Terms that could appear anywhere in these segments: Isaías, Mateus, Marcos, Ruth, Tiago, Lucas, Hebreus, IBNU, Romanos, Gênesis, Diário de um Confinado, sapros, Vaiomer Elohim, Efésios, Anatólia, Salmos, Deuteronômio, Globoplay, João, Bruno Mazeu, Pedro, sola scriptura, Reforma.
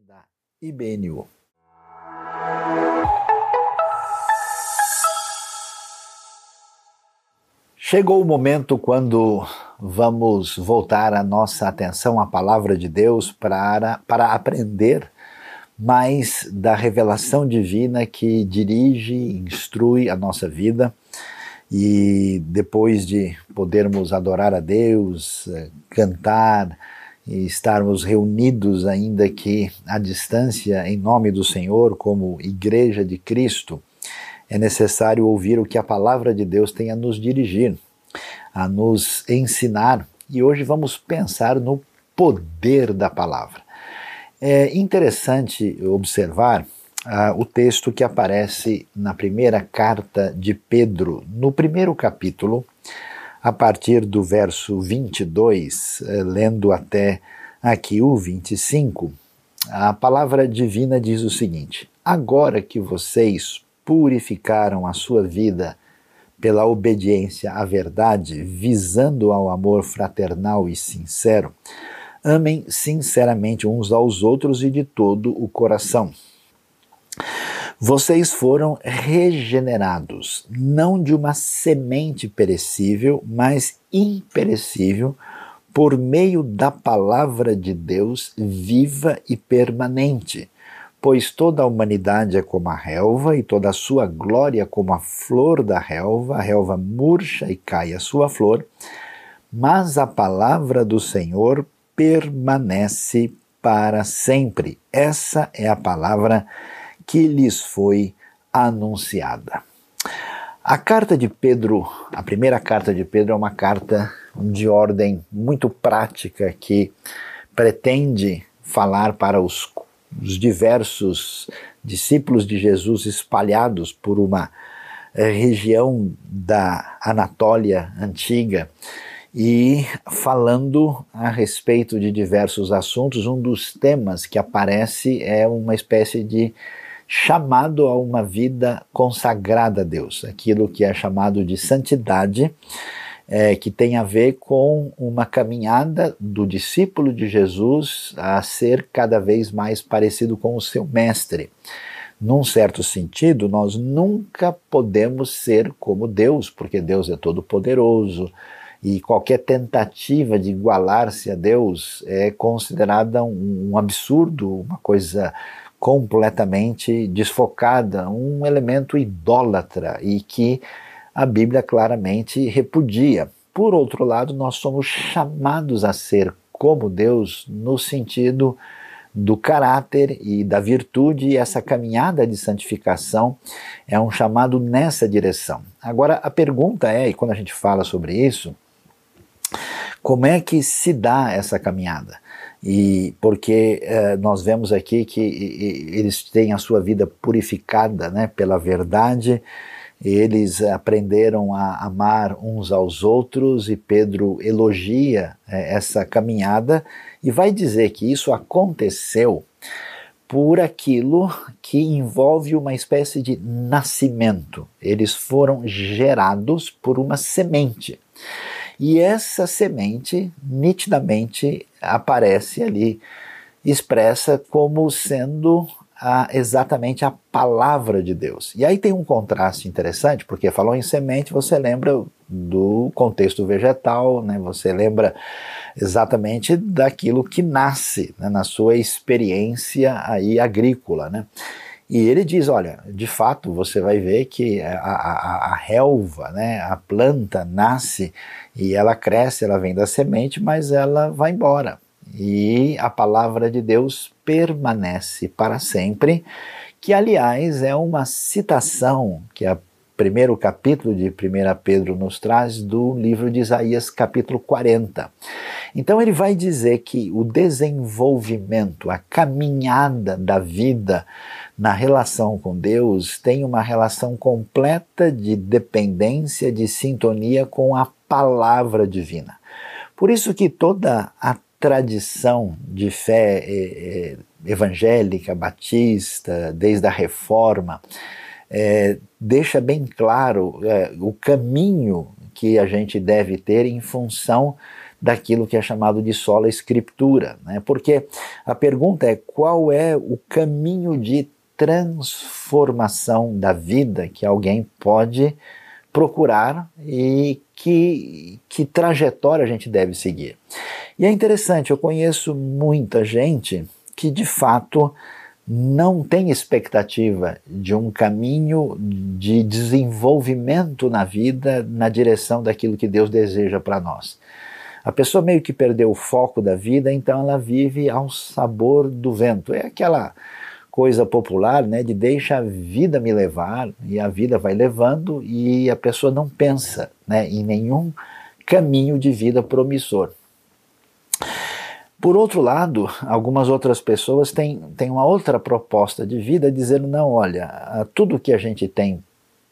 mensagem da IBNU. Chegou o momento quando vamos voltar a nossa atenção à Palavra de Deus para aprender mais da revelação divina que dirige e instrui a nossa vida. E depois de podermos adorar a Deus, cantar e estarmos reunidos, ainda que à distância, em nome do Senhor, como Igreja de Cristo, é necessário ouvir o que a Palavra de Deus tem a nos dirigir, a nos ensinar. E hoje vamos pensar no poder da Palavra. É interessante observar o texto que aparece na primeira carta de Pedro, no primeiro capítulo, a partir do verso 22, lendo até aqui o 25, a palavra divina diz o seguinte: agora que vocês purificaram a sua vida pela obediência à verdade, visando ao amor fraternal e sincero, amem sinceramente uns aos outros e de todo o coração. Vocês foram regenerados, não de uma semente perecível, mas imperecível, por meio da palavra de Deus viva e permanente. Pois toda a humanidade é como a relva, e toda a sua glória como a flor da relva. A relva murcha e cai a sua flor, mas a palavra do Senhor permanece para sempre. Essa é a palavra que lhes foi anunciada. A carta de Pedro, a primeira carta de Pedro, é uma carta de ordem muito prática que pretende falar para os diversos discípulos de Jesus espalhados por uma região da Anatólia antiga e falando a respeito de diversos assuntos. Um dos temas que aparece é uma espécie de chamado a uma vida consagrada a Deus, aquilo que é chamado de santidade, que tem a ver com uma caminhada do discípulo de Jesus a ser cada vez mais parecido com o seu mestre. Num certo sentido, nós nunca podemos ser como Deus, porque Deus é todo poderoso, e qualquer tentativa de igualar-se a Deus é considerada um absurdo, uma coisa completamente desfocada, um elemento idólatra e que a Bíblia claramente repudia. Por outro lado, nós somos chamados a ser como Deus no sentido do caráter e da virtude, e essa caminhada de santificação é um chamado nessa direção. Agora, a pergunta é, e quando a gente fala sobre isso, como é que se dá essa caminhada? E porque nós vemos aqui que eles têm a sua vida purificada, né, pela verdade, eles aprenderam a amar uns aos outros, e Pedro elogia essa caminhada e vai dizer que isso aconteceu por aquilo que envolve uma espécie de nascimento. Eles foram gerados por uma semente. E essa semente nitidamente aparece ali, expressa como sendo exatamente a palavra de Deus. E aí tem um contraste interessante, porque falou em semente, você lembra do contexto vegetal, né? Você lembra exatamente daquilo que nasce, né, na sua experiência aí agrícola, né? E ele diz, olha, de fato você vai ver que a relva, né, a planta nasce e ela cresce, ela vem da semente, mas ela vai embora. E a palavra de Deus permanece para sempre, que aliás é uma citação que o primeiro capítulo de 1 Pedro nos traz do livro de Isaías capítulo 40. Então ele vai dizer que o desenvolvimento, a caminhada da vida na relação com Deus tem uma relação completa de dependência, de sintonia com a palavra divina. Por isso que toda a tradição de fé evangélica, batista, desde a Reforma, deixa bem claro o caminho que a gente deve ter em função daquilo que é chamado de sola scriptura, né? Porque A pergunta é: qual é o caminho de transformação da vida que alguém pode procurar e que trajetória a gente deve seguir? E é interessante, eu conheço muita gente que de fato não tem expectativa de um caminho de desenvolvimento na vida na direção daquilo que Deus deseja para nós. A pessoa meio que perdeu o foco da vida, então ela vive ao sabor do vento. É aquela coisa popular, né, de deixa a vida me levar, e a vida vai levando, e a pessoa não pensa, né, em nenhum caminho de vida promissor. Por outro lado, algumas outras pessoas têm uma outra proposta de vida, dizendo: não, olha, tudo que a gente tem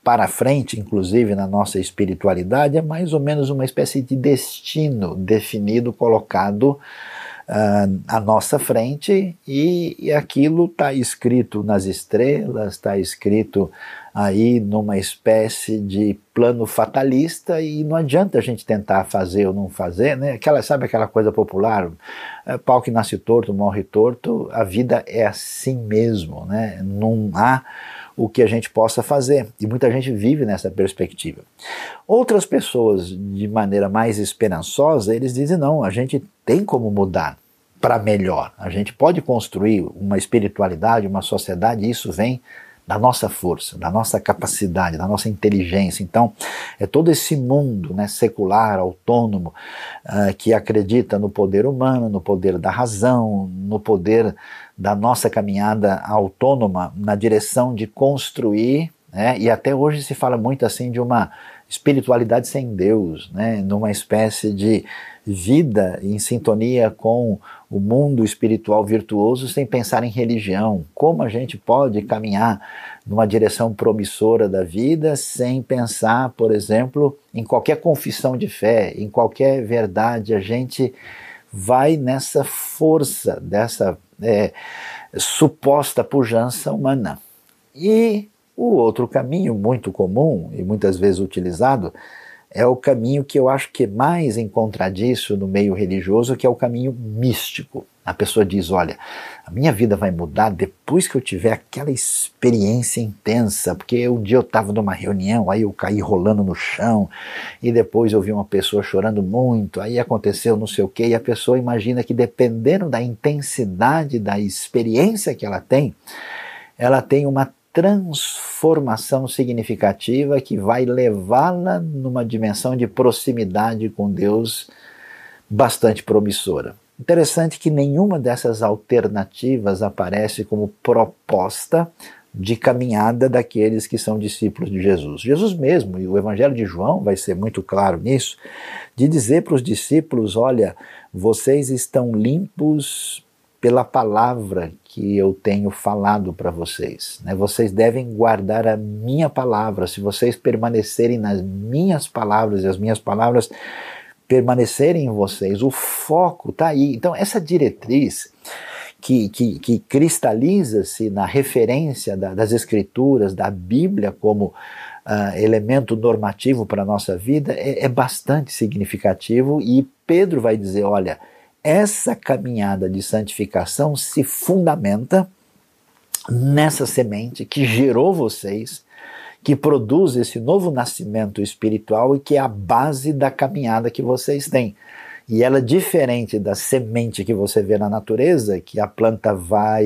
para frente, inclusive na nossa espiritualidade, é mais ou menos uma espécie de destino definido, colocado à nossa frente, e aquilo está escrito nas estrelas, está escrito aí numa espécie de plano fatalista, e não adianta a gente tentar fazer ou não fazer, né? Sabe aquela coisa popular? Pau que nasce torto, morre torto. A vida é assim mesmo, né? Não há o que a gente possa fazer, e muita gente vive nessa perspectiva. Outras pessoas, de maneira mais esperançosa, eles dizem: não, a gente tem como mudar para melhor, a gente pode construir uma espiritualidade, uma sociedade, e isso vem da nossa força, da nossa capacidade, da nossa inteligência. Então é todo esse mundo, né, secular, autônomo, que acredita no poder humano, no poder da razão, no poder da nossa caminhada autônoma na direção de construir, né? E até hoje se fala muito assim de uma espiritualidade sem Deus, né? Numa espécie de vida em sintonia com o mundo espiritual virtuoso, sem pensar em religião. Como a gente pode caminhar numa direção promissora da vida sem pensar, por exemplo, em qualquer confissão de fé, em qualquer verdade? A gente vai nessa força dessa suposta pujança humana. E o outro caminho muito comum e muitas vezes utilizado é o caminho que eu acho que mais encontradiço no meio religioso, que é o caminho místico. A pessoa diz: olha, a minha vida vai mudar depois que eu tiver aquela experiência intensa, porque um dia eu estava numa reunião, aí eu caí rolando no chão, e depois eu vi uma pessoa chorando muito, aí aconteceu não sei o quê, e a pessoa imagina que, dependendo da intensidade da experiência que ela tem uma transformação significativa que vai levá-la numa dimensão de proximidade com Deus bastante promissora. Interessante que nenhuma dessas alternativas aparece como proposta de caminhada daqueles que são discípulos de Jesus. Jesus mesmo, e o Evangelho de João vai ser muito claro nisso, de dizer para os discípulos: olha, vocês estão limpos pela palavra que eu tenho falado para vocês, né? Vocês devem guardar a minha palavra. Se vocês permanecerem nas minhas palavras e as minhas palavras permanecerem em vocês, o foco está aí. Então essa diretriz que cristaliza-se na referência das Escrituras, da Bíblia como elemento normativo para a nossa vida, é bastante significativo, e Pedro vai dizer: olha, essa caminhada de santificação se fundamenta nessa semente que gerou vocês, que produz esse novo nascimento espiritual e que é a base da caminhada que vocês têm. E ela é diferente da semente que você vê na natureza, que a planta vai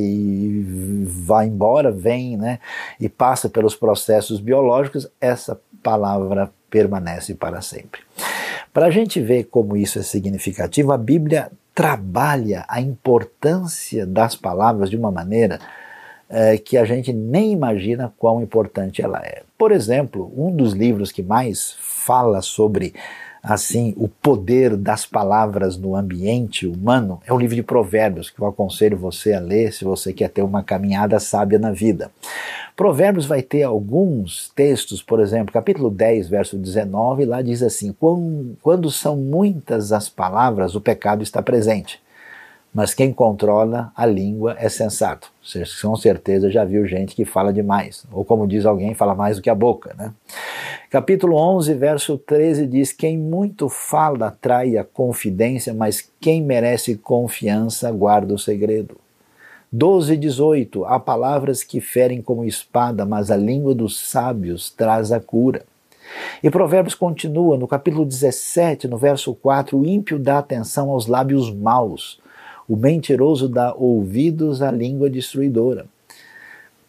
embora, vem, né, e passa pelos processos biológicos. Essa palavra permanece para sempre. Para a gente ver como isso é significativo, a Bíblia trabalha a importância das palavras de uma maneira que a gente nem imagina quão importante ela é. Por exemplo, um dos livros que mais fala sobre, assim, o poder das palavras no ambiente humano é o livro de Provérbios, que eu aconselho você a ler se você quer ter uma caminhada sábia na vida. Provérbios vai ter alguns textos, por exemplo, capítulo 10, verso 19, lá diz assim: quando são muitas as palavras, o pecado está presente, mas quem controla a língua é sensato. Você com certeza já viu gente que fala demais, ou como diz alguém, fala mais do que a boca, né? Capítulo 11, verso 13 diz: quem muito fala atrai a confidência, mas quem merece confiança guarda o segredo. 12:18, há palavras que ferem como espada, mas a língua dos sábios traz a cura. E Provérbios continua, no capítulo 17, no verso 4, o ímpio dá atenção aos lábios maus, o mentiroso dá ouvidos à língua destruidora.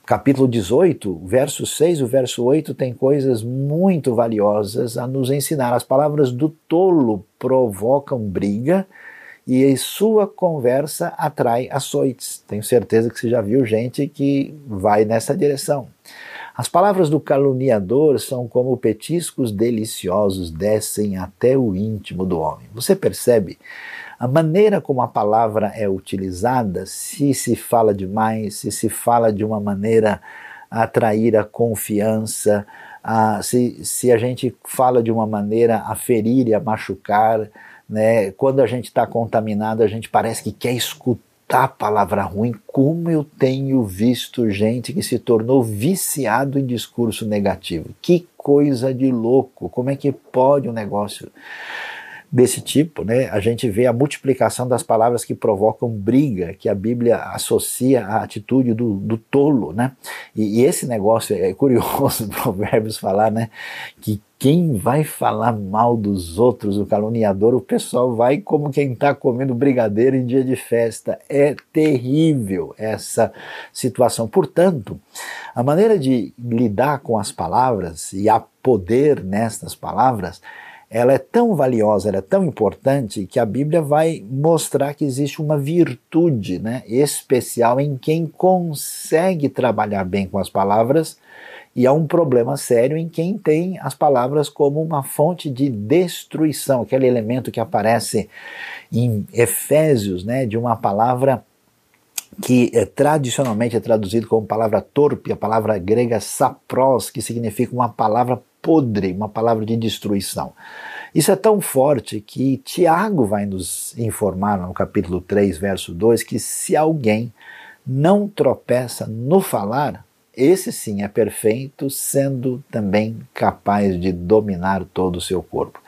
Capítulo 18, verso 6, o verso 8 tem coisas muito valiosas a nos ensinar. As palavras do tolo provocam briga, e sua conversa atrai açoites. Tenho certeza que você já viu gente que vai nessa direção. As palavras do caluniador são como petiscos deliciosos, descem até o íntimo do homem. Você percebe? A maneira como a palavra é utilizada, se fala demais, se fala de uma maneira a atrair a confiança, se a gente fala de uma maneira a ferir e a machucar, né? Quando a gente está contaminado, a gente parece que quer escutar palavra ruim. Como eu tenho visto gente que se tornou viciado em discurso negativo. Que coisa de louco! Como é que pode um negócio desse tipo, né? A gente vê a multiplicação das palavras que provocam briga, que a Bíblia associa à atitude do tolo, né? E esse negócio é curioso, Provérbios falar, né? Que quem vai falar mal dos outros, o caluniador, o pessoal vai como quem está comendo brigadeiro em dia de festa. É terrível essa situação. Portanto, a maneira de lidar com as palavras e há poder nestas palavras, ela é tão valiosa, ela é tão importante que a Bíblia vai mostrar que existe uma virtude, né, especial em quem consegue trabalhar bem com as palavras, e há um problema sério em quem tem as palavras como uma fonte de destruição, aquele elemento que aparece em Efésios, né, de uma palavra que tradicionalmente é traduzido como palavra torpe, a palavra grega sapros, que significa uma palavra podre, uma palavra de destruição. Isso é tão forte que Tiago vai nos informar no capítulo 3, verso 2, que se alguém não tropeça no falar, esse sim é perfeito, sendo também capaz de dominar todo o seu corpo.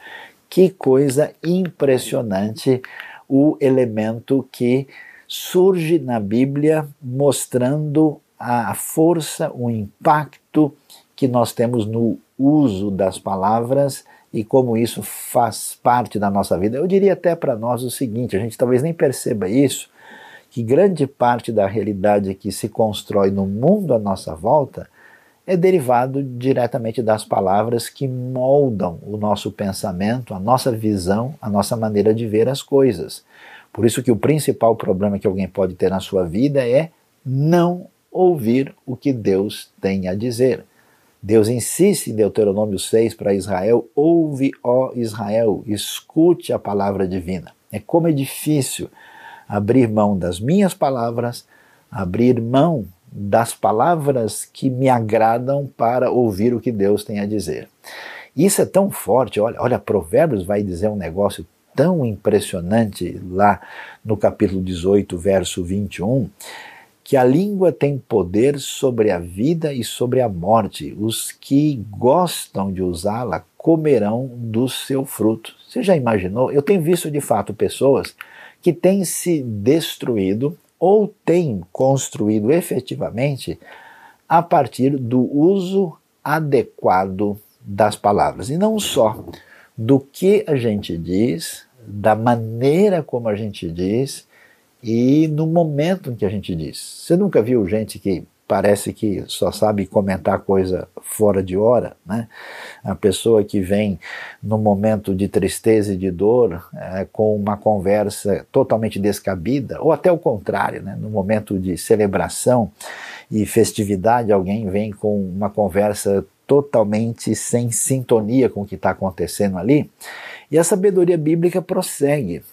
Que coisa impressionante o elemento que surge na Bíblia mostrando a força, o impacto que nós temos no uso das palavras e como isso faz parte da nossa vida. Eu diria até para nós o seguinte, a gente talvez nem perceba isso, que grande parte da realidade que se constrói no mundo à nossa volta é derivado diretamente das palavras que moldam o nosso pensamento, a nossa visão, a nossa maneira de ver as coisas. Por isso que o principal problema que alguém pode ter na sua vida é não ouvir o que Deus tem a dizer. Deus insiste em Deuteronômio 6 para Israel, ouve, ó Israel, escute a palavra divina. É como é difícil abrir mão das minhas palavras, abrir mão das palavras que me agradam para ouvir o que Deus tem a dizer. Isso é tão forte, olha, Provérbios vai dizer um negócio tão impressionante lá no capítulo 18, verso 21, que a língua tem poder sobre a vida e sobre a morte. Os que gostam de usá-la comerão do seu fruto. Você já imaginou? Eu tenho visto de fato pessoas que têm se destruído ou têm construído efetivamente a partir do uso adequado das palavras. E não só do que a gente diz, da maneira como a gente diz, e no momento em que a gente diz. Você nunca viu gente que parece que só sabe comentar coisa fora de hora, né? A pessoa que vem no momento de tristeza e de dor com uma conversa totalmente descabida, ou até o contrário, né? No momento de celebração e festividade, alguém vem com uma conversa totalmente sem sintonia com o que está acontecendo ali. E a sabedoria bíblica prossegue,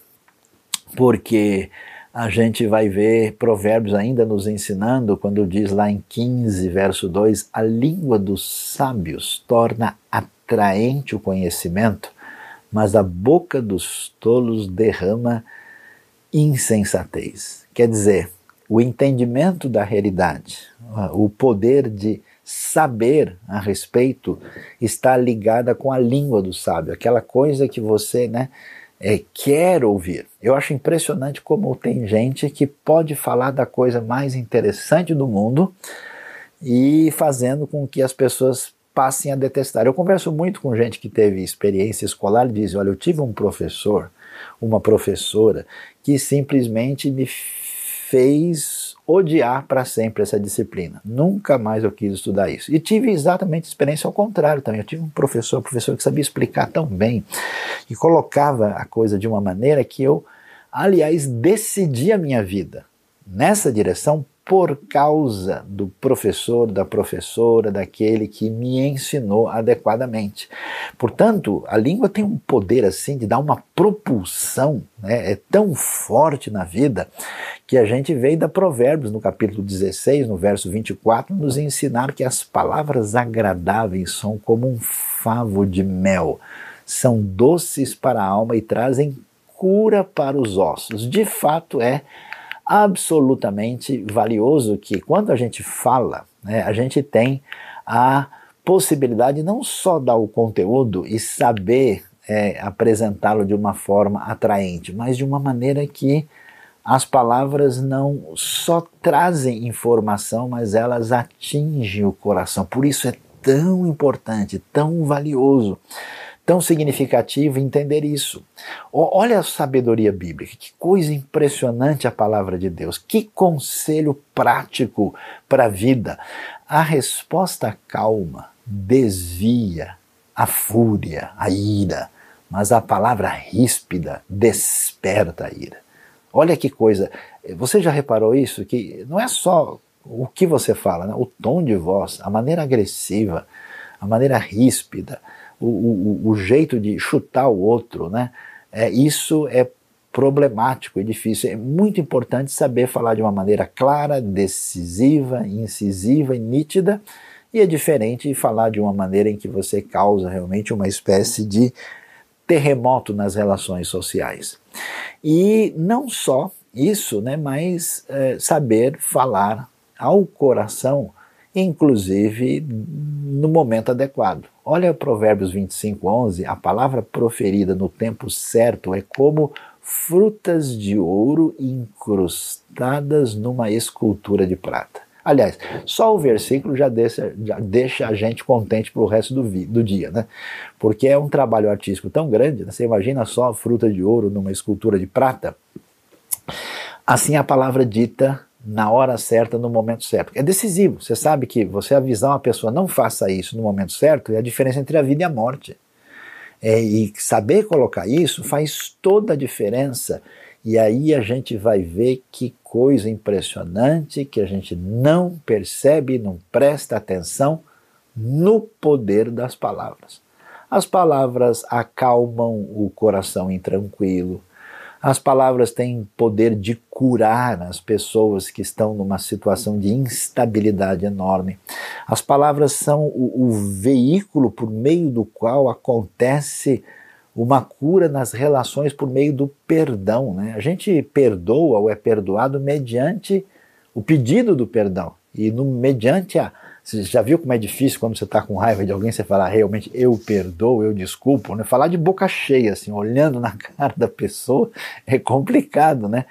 porque a gente vai ver Provérbios ainda nos ensinando, quando diz lá em 15, verso 2, a língua dos sábios torna atraente o conhecimento, mas a boca dos tolos derrama insensatez. Quer dizer, o entendimento da realidade, o poder de saber a respeito está ligada com a língua do sábio, aquela coisa que você, né, quer ouvir. Eu acho impressionante como tem gente que pode falar da coisa mais interessante do mundo e fazendo com que as pessoas passem a detestar. Eu converso muito com gente que teve experiência escolar e diz, olha, eu tive um professor, uma professora, que simplesmente me fez odiar para sempre essa disciplina. Nunca mais eu quis estudar isso. E tive exatamente experiência ao contrário também. Eu tive um professor que sabia explicar tão bem, que colocava a coisa de uma maneira que eu, aliás, decidi a minha vida nessa direção por causa do professor, da professora, daquele que me ensinou adequadamente. Portanto, a língua tem um poder assim de dar uma propulsão, né? É tão forte na vida que a gente veio da Provérbios, no capítulo 16, no verso 24, nos ensinar que as palavras agradáveis são como um favo de mel, são doces para a alma e trazem cura para os ossos. De fato, é absolutamente valioso que quando a gente fala, né, a gente tem a possibilidade não só de dar o conteúdo e saber apresentá-lo de uma forma atraente, mas de uma maneira que as palavras não só trazem informação, mas elas atingem o coração. Por isso é tão importante, tão valioso, tão significativo entender isso. Olha a sabedoria bíblica, que coisa impressionante a palavra de Deus, que conselho prático para a vida. A resposta calma desvia a fúria, a ira, mas a palavra ríspida desperta a ira. Olha que coisa, você já reparou isso? Que não é só o que você fala, né? O tom de voz, a maneira agressiva, a maneira ríspida, o jeito de chutar o outro, né? Isso é problemático e difícil. É muito importante saber falar de uma maneira clara, decisiva, incisiva e nítida. E é diferente falar de uma maneira em que você causa realmente uma espécie de terremoto nas relações sociais. E não só isso, né? Mas saber falar ao coração, inclusive no momento adequado. Olha Provérbios 25:11, a palavra proferida no tempo certo é como frutas de ouro incrustadas numa escultura de prata. Aliás, só o versículo já deixa a gente contente para o resto do dia, né? Porque é um trabalho artístico tão grande, né? Você imagina só a fruta de ouro numa escultura de prata? Assim a palavra dita na hora certa, no momento certo. É decisivo. Você sabe que você avisar uma pessoa não faça isso no momento certo é a diferença entre a vida e a morte. E saber colocar isso faz toda a diferença. E aí a gente vai ver que coisa impressionante que a gente não percebe, não presta atenção no poder das palavras. As palavras acalmam o coração intranquilo. As palavras têm poder de curar as pessoas que estão numa situação de instabilidade enorme. As palavras são o veículo por meio do qual acontece uma cura nas relações por meio do perdão, né? A gente perdoa ou é perdoado mediante o pedido do perdão. E mediante a... Você já viu como é difícil quando você está com raiva de alguém, você falar realmente eu perdoo, eu desculpo, né? Falar de boca cheia, assim, olhando na cara da pessoa é complicado, né?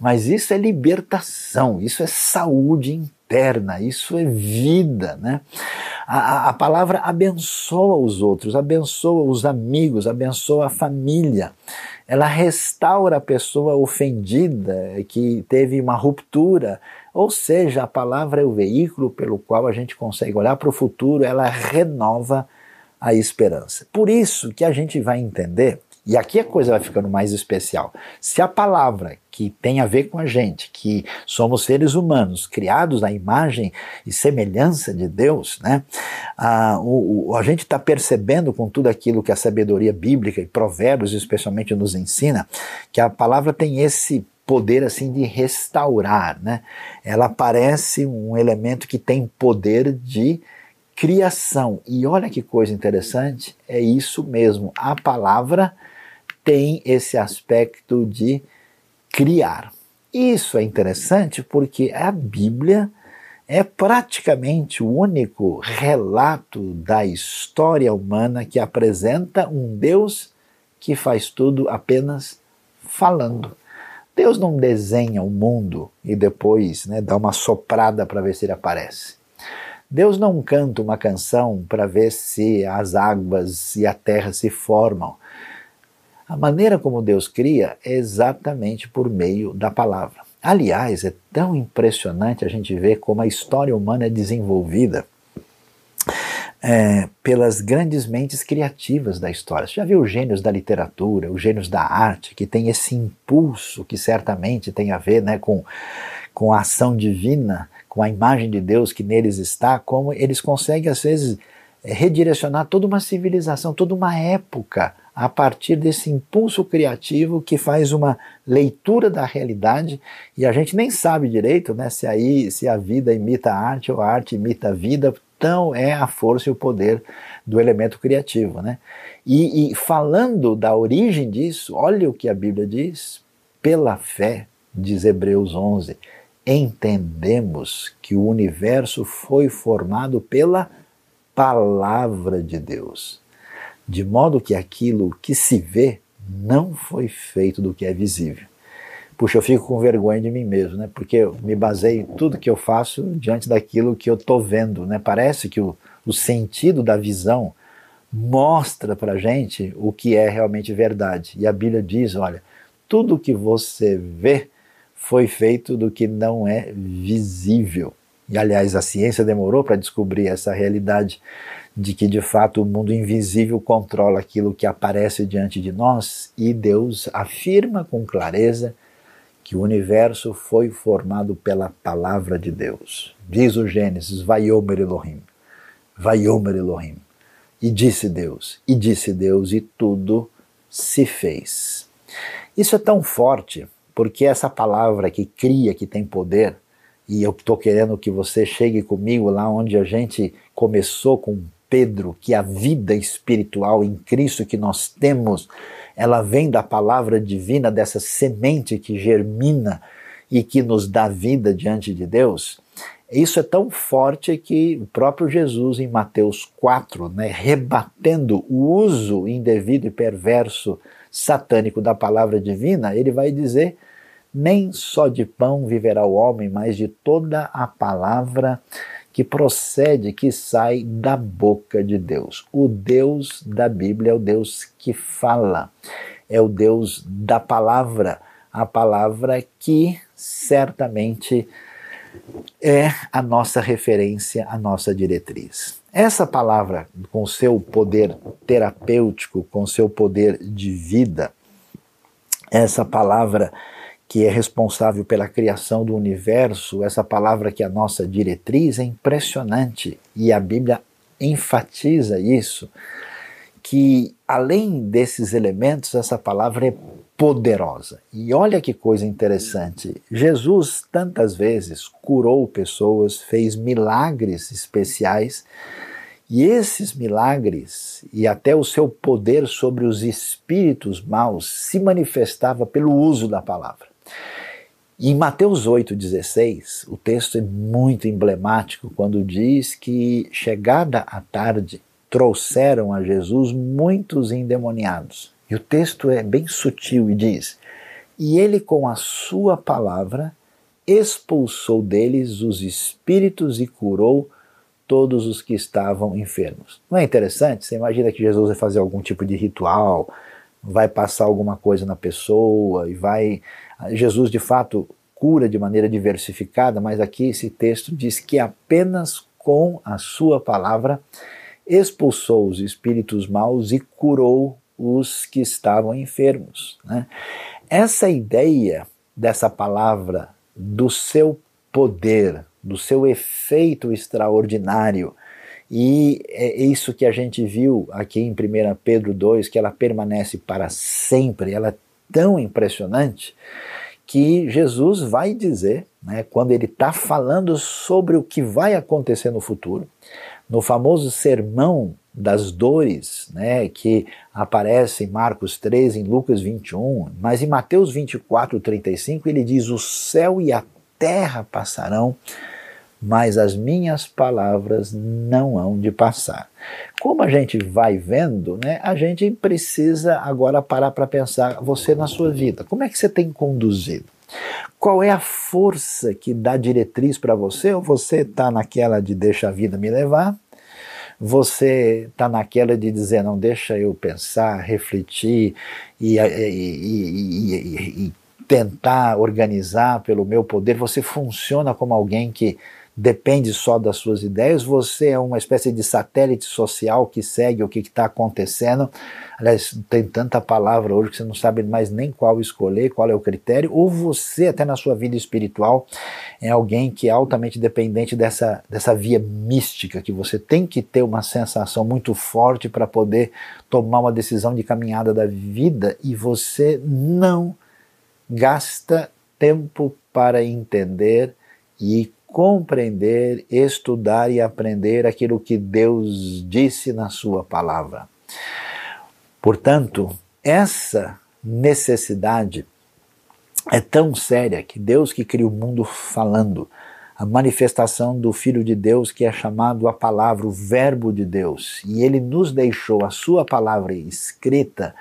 Mas isso é libertação, isso é saúde interna, isso é vida, né? A palavra abençoa os outros, abençoa os amigos, abençoa a família. Ela restaura a pessoa ofendida, que teve uma ruptura. Ou seja, a palavra é o veículo pelo qual a gente consegue olhar para o futuro, ela renova a esperança. Por isso que a gente vai entender, e aqui a coisa vai ficando mais especial, se a palavra que tem a ver com a gente, que somos seres humanos, criados à imagem e semelhança de Deus, né? A gente está percebendo com tudo aquilo que a sabedoria bíblica e provérbios especialmente nos ensina, que a palavra tem esse poder assim de restaurar, né? Ela parece um elemento que tem poder de criação. E olha que coisa interessante, é isso mesmo. A palavra tem esse aspecto de criar. Isso é interessante porque a Bíblia é praticamente o único relato da história humana que apresenta um Deus que faz tudo apenas falando. Deus não desenha o mundo e depois dá uma soprada para ver se ele aparece. Deus não canta uma canção para ver se as águas e a terra se formam. A maneira como Deus cria é exatamente por meio da palavra. Aliás, é tão impressionante a gente ver como a história humana é desenvolvida pelas grandes mentes criativas da história. Você já viu os gênios da literatura, os gênios da arte, que tem esse impulso que certamente tem a ver com a ação divina, com a imagem de Deus que neles está, como eles conseguem, às vezes, redirecionar toda uma civilização, toda uma época, a partir desse impulso criativo que faz uma leitura da realidade, e a gente nem sabe direito se a vida imita a arte ou a arte imita a vida. Então é a força e o poder do elemento criativo. E falando da origem disso, olha o que a Bíblia diz: pela fé, diz Hebreus 11, entendemos que o universo foi formado pela palavra de Deus, de modo que aquilo que se vê não foi feito do que é visível. Puxa, eu fico com vergonha de mim mesmo, porque eu me baseio em tudo que eu faço diante daquilo que eu estou vendo. Parece que o sentido da visão mostra para a gente o que é realmente verdade. E a Bíblia diz, olha, tudo que você vê foi feito do que não é visível. E, aliás, a ciência demorou para descobrir essa realidade de que, de fato, o mundo invisível controla aquilo que aparece diante de nós, e Deus afirma com clareza que o universo foi formado pela palavra de Deus. Diz o Gênesis, Vaiomer Elohim, Vaiomer Elohim. E disse Deus, e tudo se fez. Isso é tão forte, porque essa palavra que cria, que tem poder, e eu estou querendo que você chegue comigo lá onde a gente começou com Pedro, que a vida espiritual em Cristo que nós temos, ela vem da palavra divina, dessa semente que germina e que nos dá vida diante de Deus. Isso é tão forte que o próprio Jesus, em Mateus 4, rebatendo o uso indevido e perverso satânico da palavra divina, ele vai dizer: nem só de pão viverá o homem, mas de toda a palavra que procede, que sai da boca de Deus. O Deus da Bíblia é o Deus que fala, é o Deus da palavra, a palavra que certamente é a nossa referência, a nossa diretriz. Essa palavra, com seu poder terapêutico, com seu poder de vida, essa palavra que é responsável pela criação do universo, essa palavra que é a nossa diretriz, é impressionante. E a Bíblia enfatiza isso, que além desses elementos, essa palavra é poderosa. E olha que coisa interessante, Jesus tantas vezes curou pessoas, fez milagres especiais, e esses milagres e até o seu poder sobre os espíritos maus se manifestava pelo uso da palavra. Em Mateus 8,16, o texto é muito emblemático quando diz que, chegada a tarde, trouxeram a Jesus muitos endemoniados. E o texto é bem sutil e diz: e ele, com a sua palavra, expulsou deles os espíritos e curou todos os que estavam enfermos. Não é interessante? Você imagina que Jesus vai fazer algum tipo de ritual, vai passar alguma coisa na pessoa e vai... Jesus, de fato, cura de maneira diversificada, mas aqui esse texto diz que apenas com a sua palavra expulsou os espíritos maus e curou os que estavam enfermos. Essa ideia dessa palavra, do seu poder, do seu efeito extraordinário, e é isso que a gente viu aqui em 1 Pedro 2, que ela permanece para sempre, ela é tão impressionante que Jesus vai dizer, quando ele está falando sobre o que vai acontecer no futuro, no famoso sermão das dores, que aparece em Marcos 13, em Lucas 21, mas em Mateus 24, 35, ele diz: o céu e a terra passarão, mas as minhas palavras não hão de passar. como a gente vai vendo, né, a gente precisa agora parar para pensar você na sua vida. Como é que você tem conduzido? Qual é a força que dá diretriz para você? Ou você está naquela de deixa a vida me levar? Você está naquela de dizer, não, deixa eu pensar, refletir e tentar organizar pelo meu poder? Você funciona como alguém que depende só das suas ideias? Você é uma espécie de satélite social que segue o que está acontecendo? Aliás, tem tanta palavra hoje que você não sabe mais nem qual escolher, qual é o critério. Ou você, até na sua vida espiritual, é alguém que é altamente dependente dessa via mística, que você tem que ter uma sensação muito forte para poder tomar uma decisão de caminhada da vida, e você não gasta tempo para entender e compreender, estudar e aprender aquilo que Deus disse na sua palavra. Portanto, essa necessidade é tão séria que Deus, que cria o mundo falando, a manifestação do Filho de Deus, que é chamado a palavra, o Verbo de Deus, e ele nos deixou a sua palavra escrita,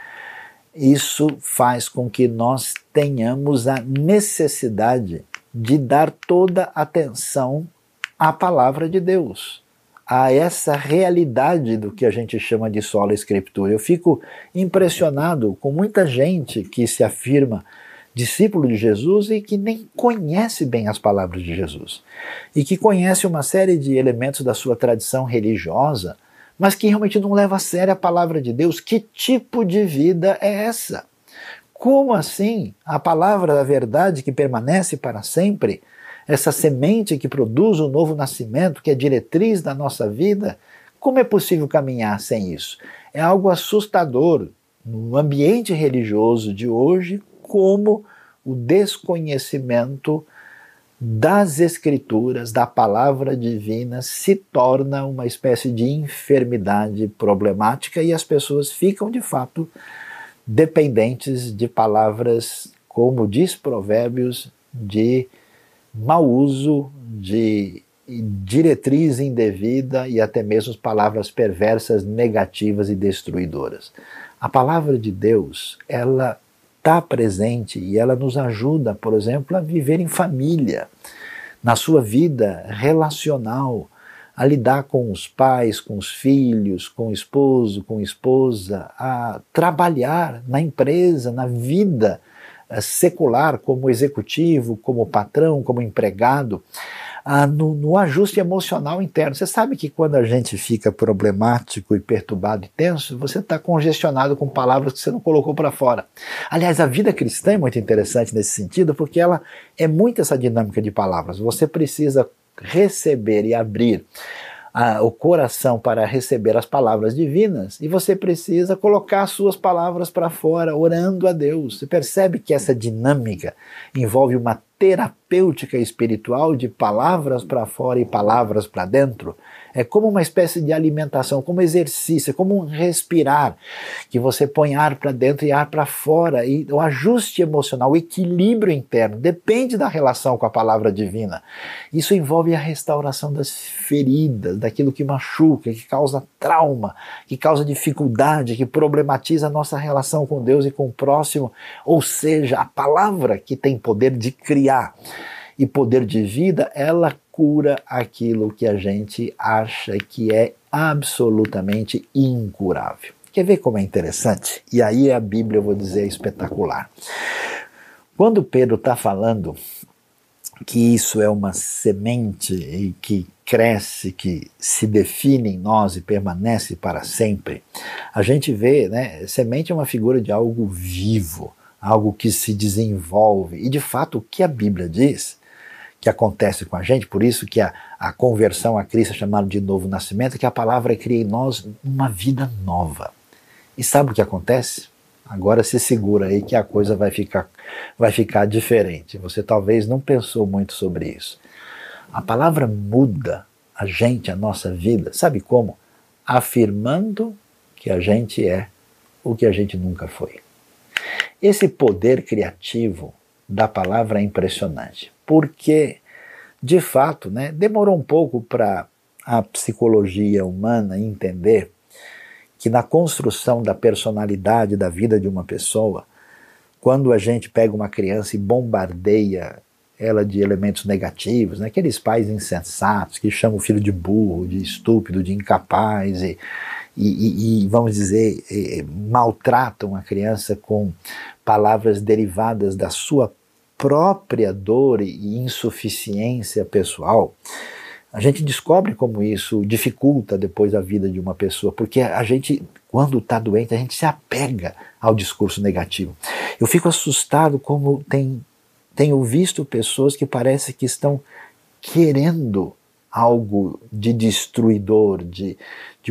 isso faz com que nós tenhamos a necessidade de dar toda atenção à palavra de Deus, a essa realidade do que a gente chama de sola scriptura. Eu fico impressionado com muita gente que se afirma discípulo de Jesus e que nem conhece bem as palavras de Jesus, e que conhece uma série de elementos da sua tradição religiosa, mas que realmente não leva a sério a palavra de Deus. Que tipo de vida é essa? Como assim a palavra da verdade que permanece para sempre, essa semente que produz o novo nascimento, que é diretriz da nossa vida, como é possível caminhar sem isso? É algo assustador no ambiente religioso de hoje, como o desconhecimento das escrituras, da palavra divina, se torna uma espécie de enfermidade problemática, e as pessoas ficam de fato dependentes de palavras, como diz Provérbios, de mau uso, de diretriz indevida e até mesmo palavras perversas, negativas e destruidoras. A palavra de Deus, ela está presente e ela nos ajuda, por exemplo, a viver em família, na sua vida relacional, a lidar com os pais, com os filhos, com o esposo, com a esposa, a trabalhar na empresa, na vida secular, como executivo, como patrão, como empregado, no ajuste emocional interno. Você sabe que quando a gente fica problemático e perturbado e tenso, você está congestionado com palavras que você não colocou para fora. Aliás, a vida cristã é muito interessante nesse sentido, porque ela é muito essa dinâmica de palavras. Você precisa receber e abrir o coração para receber as palavras divinas, e você precisa colocar as suas palavras para fora, orando a Deus. Você percebe que essa dinâmica envolve uma terapêutica espiritual de palavras para fora e palavras para dentro? É como uma espécie de alimentação, como exercício, como um respirar, que você põe ar para dentro e ar para fora, e o ajuste emocional, o equilíbrio interno, depende da relação com a palavra divina. Isso envolve a restauração das feridas, daquilo que machuca, que causa trauma, que causa dificuldade, que problematiza a nossa relação com Deus e com o próximo, ou seja, a palavra que tem poder de criar e poder de vida, ela cura aquilo que a gente acha que é absolutamente incurável. Quer ver como é interessante? E aí a Bíblia, eu vou dizer, é espetacular. Quando Pedro está falando que isso é uma semente que cresce, que se define em nós e permanece para sempre, a gente vê, né, semente é uma figura de algo vivo, algo que se desenvolve. E de fato o que a Bíblia diz que acontece com a gente, por isso que a conversão a Cristo é chamada de novo nascimento, que a palavra cria em nós uma vida nova. E sabe o que acontece? Agora se segura aí que a coisa vai ficar diferente. Você talvez não pensou muito sobre isso. A palavra muda a gente, a nossa vida. Sabe como? Afirmando que a gente é o que a gente nunca foi. Esse poder criativo da palavra é impressionante, porque, de fato, né, demorou um pouco para a psicologia humana entender que na construção da personalidade da vida de uma pessoa, quando a gente pega uma criança e bombardeia ela de elementos negativos, né? Aqueles pais insensatos que chamam o filho de burro, de estúpido, de incapaz e vamos dizer, maltratam a criança com palavras derivadas da sua própria dor e insuficiência pessoal, a gente descobre como isso dificulta depois a vida de uma pessoa, porque a gente, quando está doente, a gente se apega ao discurso negativo. Eu fico assustado como tenho visto pessoas que parece que estão querendo algo de destruidor, de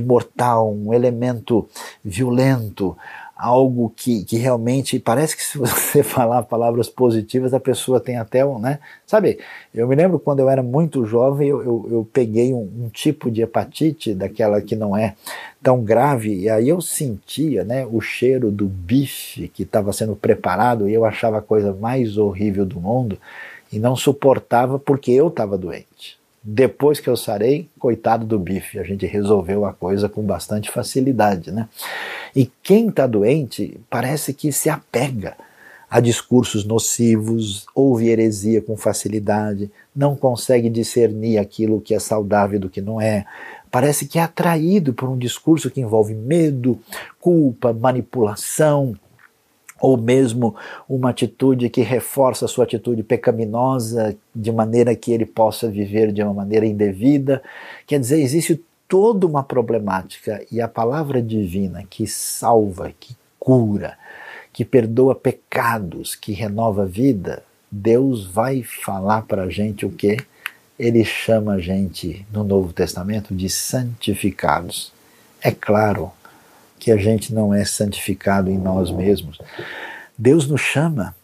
mortal, um elemento violento, algo que realmente parece que se você falar palavras positivas, a pessoa tem até um, né? Sabe, eu me lembro quando eu era muito jovem, eu peguei um tipo de hepatite, daquela que não é tão grave, e aí eu sentia, né, o cheiro do bife que estava sendo preparado, e eu achava a coisa mais horrível do mundo, e não suportava porque eu estava doente. Depois que eu sarei, coitado do bife, a gente resolveu a coisa com bastante facilidade, né? E quem está doente parece que se apega a discursos nocivos, ouve heresia com facilidade, não consegue discernir aquilo que é saudável do que não é, parece que é atraído por um discurso que envolve medo, culpa, manipulação, ou mesmo uma atitude que reforça a sua atitude pecaminosa, de maneira que ele possa viver de uma maneira indevida. Quer dizer, existe toda uma problemática, e a palavra divina que salva, que cura, que perdoa pecados, que renova a vida, Deus vai falar para a gente o quê? Ele chama a gente, no Novo Testamento, de santificados. É claro que a gente não é santificado em nós mesmos. Deus nos chama,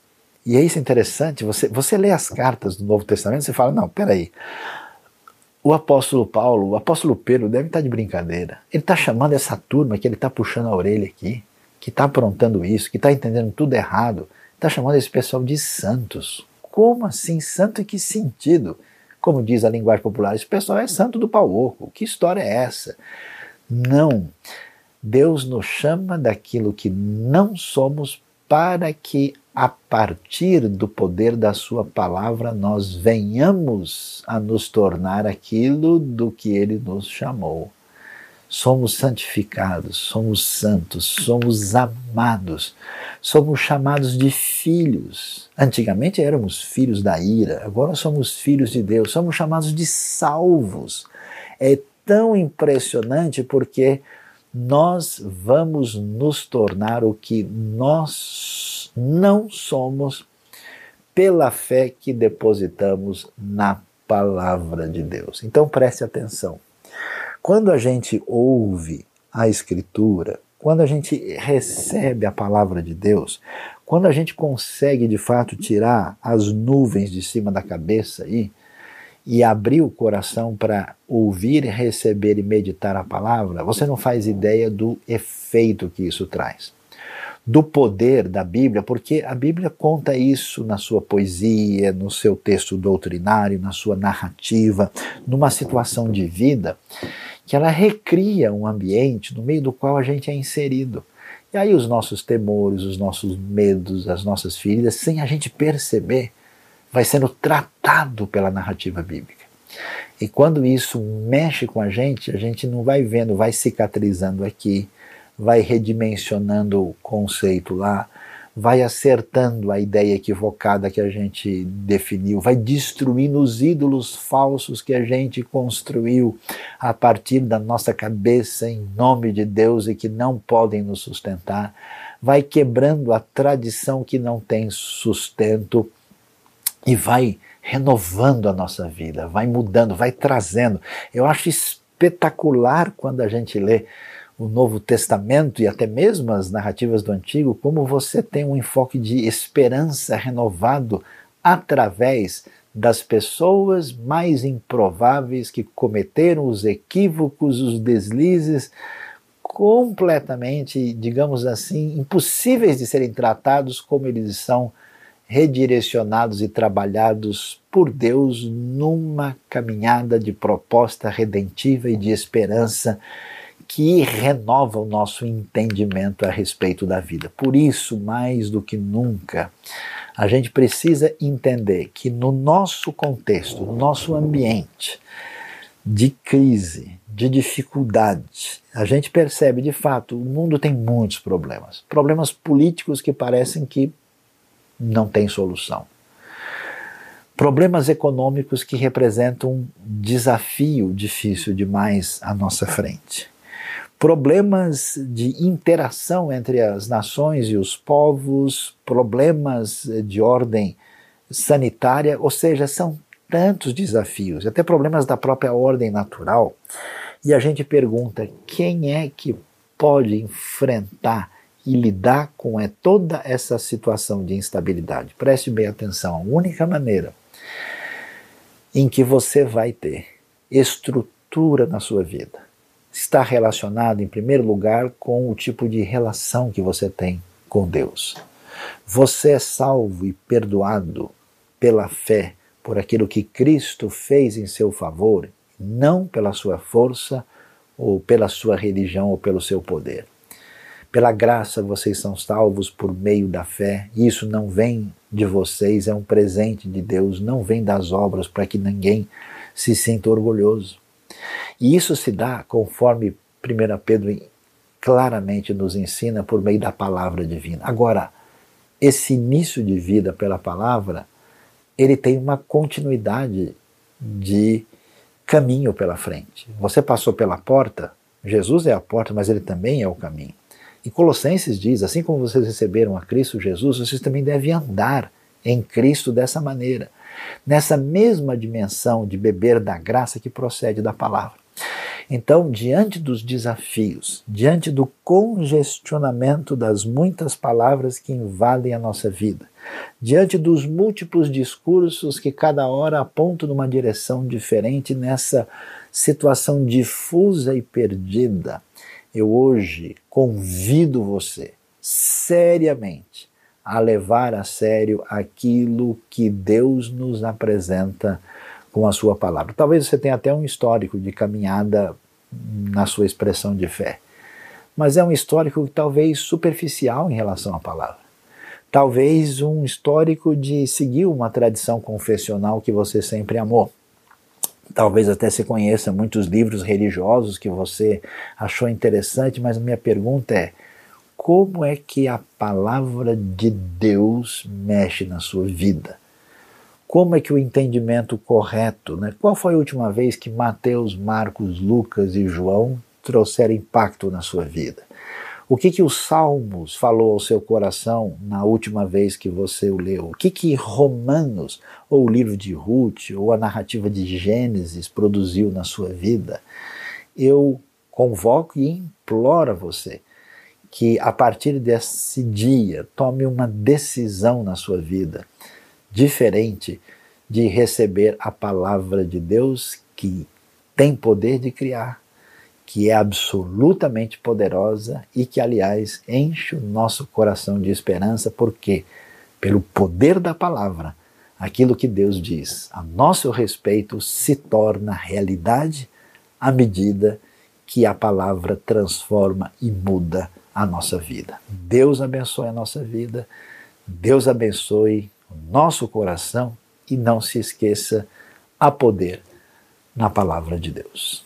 e é isso interessante, você lê as cartas do Novo Testamento, você fala, não, peraí, o apóstolo Paulo, o apóstolo Pedro deve estar de brincadeira, ele está chamando essa turma que ele está puxando a orelha aqui, que está aprontando isso, que está entendendo tudo errado, está chamando esse pessoal de santos. Como assim, santo em que sentido? Como diz a linguagem popular, esse pessoal é santo do pau oco, que história é essa? Não, Deus nos chama daquilo que não somos para que, a partir do poder da sua palavra, nós venhamos a nos tornar aquilo do que ele nos chamou. Somos santificados, somos santos, somos amados, somos chamados de filhos. Antigamente éramos filhos da ira, agora somos filhos de Deus, somos chamados de salvos. É tão impressionante porque nós vamos nos tornar o que nós não somos pela fé que depositamos na palavra de Deus. Então preste atenção. Quando a gente ouve a Escritura, quando a gente recebe a palavra de Deus, quando a gente consegue de fato tirar as nuvens de cima da cabeça e abrir o coração para ouvir, receber e meditar a palavra, você não faz ideia do efeito que isso traz, do poder da Bíblia, porque a Bíblia conta isso na sua poesia, no seu texto doutrinário, na sua narrativa, numa situação de vida, que ela recria um ambiente no meio do qual a gente é inserido. E aí os nossos temores, os nossos medos, as nossas feridas, sem a gente perceber, vai sendo tratado pela narrativa bíblica. E quando isso mexe com a gente não vai vendo, vai cicatrizando aqui, vai redimensionando o conceito lá, vai acertando a ideia equivocada que a gente definiu, vai destruindo os ídolos falsos que a gente construiu a partir da nossa cabeça em nome de Deus e que não podem nos sustentar, vai quebrando a tradição que não tem sustento, e vai renovando a nossa vida, vai mudando, vai trazendo. Eu acho espetacular quando a gente lê o Novo Testamento e até mesmo as narrativas do Antigo, como você tem um enfoque de esperança renovado através das pessoas mais improváveis que cometeram os equívocos, os deslizes, completamente, digamos assim, impossíveis de serem tratados como eles são, redirecionados e trabalhados por Deus numa caminhada de proposta redentiva e de esperança que renova o nosso entendimento a respeito da vida. Por isso, mais do que nunca, a gente precisa entender que no nosso contexto, no nosso ambiente de crise, de dificuldade, a gente percebe de fato, o mundo tem muitos problemas. Problemas políticos que parecem que não tem solução. Problemas econômicos que representam um desafio difícil demais à nossa frente. Problemas de interação entre as nações e os povos, problemas de ordem sanitária, ou seja, são tantos desafios, até problemas da própria ordem natural. E a gente pergunta, quem é que pode enfrentar e lidar com toda essa situação de instabilidade? Preste bem atenção, a única maneira em que você vai ter estrutura na sua vida está relacionado, em primeiro lugar, com o tipo de relação que você tem com Deus. Você é salvo e perdoado pela fé, por aquilo que Cristo fez em seu favor, não pela sua força, ou pela sua religião, ou pelo seu poder. Pela graça vocês são salvos por meio da fé, e isso não vem de vocês, é um presente de Deus, não vem das obras para que ninguém se sinta orgulhoso. E isso se dá conforme 1 Pedro claramente nos ensina por meio da palavra divina. Agora, esse início de vida pela palavra, ele tem uma continuidade de caminho pela frente. Você passou pela porta, Jesus é a porta, mas ele também é o caminho. E Colossenses diz, assim como vocês receberam a Cristo Jesus, vocês também devem andar em Cristo dessa maneira. Nessa mesma dimensão de beber da graça que procede da palavra. Então, diante dos desafios, diante do congestionamento das muitas palavras que invadem a nossa vida, diante dos múltiplos discursos que cada hora apontam numa direção diferente, nessa situação difusa e perdida, eu hoje convido você, seriamente, a levar a sério aquilo que Deus nos apresenta com a sua palavra. Talvez você tenha até um histórico de caminhada na sua expressão de fé, mas é um histórico talvez superficial em relação à palavra. Talvez um histórico de seguir uma tradição confessional que você sempre amou. Talvez até se conheça muitos livros religiosos que você achou interessante, mas a minha pergunta é, como é que a palavra de Deus mexe na sua vida? Como é que o entendimento correto, né? Qual foi a última vez que Mateus, Marcos, Lucas e João trouxeram impacto na sua vida? O que os Salmos falou ao seu coração na última vez que você o leu? O que Romanos, ou o livro de Ruth, ou a narrativa de Gênesis produziu na sua vida? Eu convoco e imploro a você que a partir desse dia tome uma decisão na sua vida diferente de receber a palavra de Deus que tem poder de criar, que é absolutamente poderosa e que, aliás, enche o nosso coração de esperança, porque pelo poder da palavra, aquilo que Deus diz a nosso respeito se torna realidade à medida que a palavra transforma e muda a nossa vida. Deus abençoe a nossa vida, Deus abençoe o nosso coração e não se esqueça, há poder na palavra de Deus.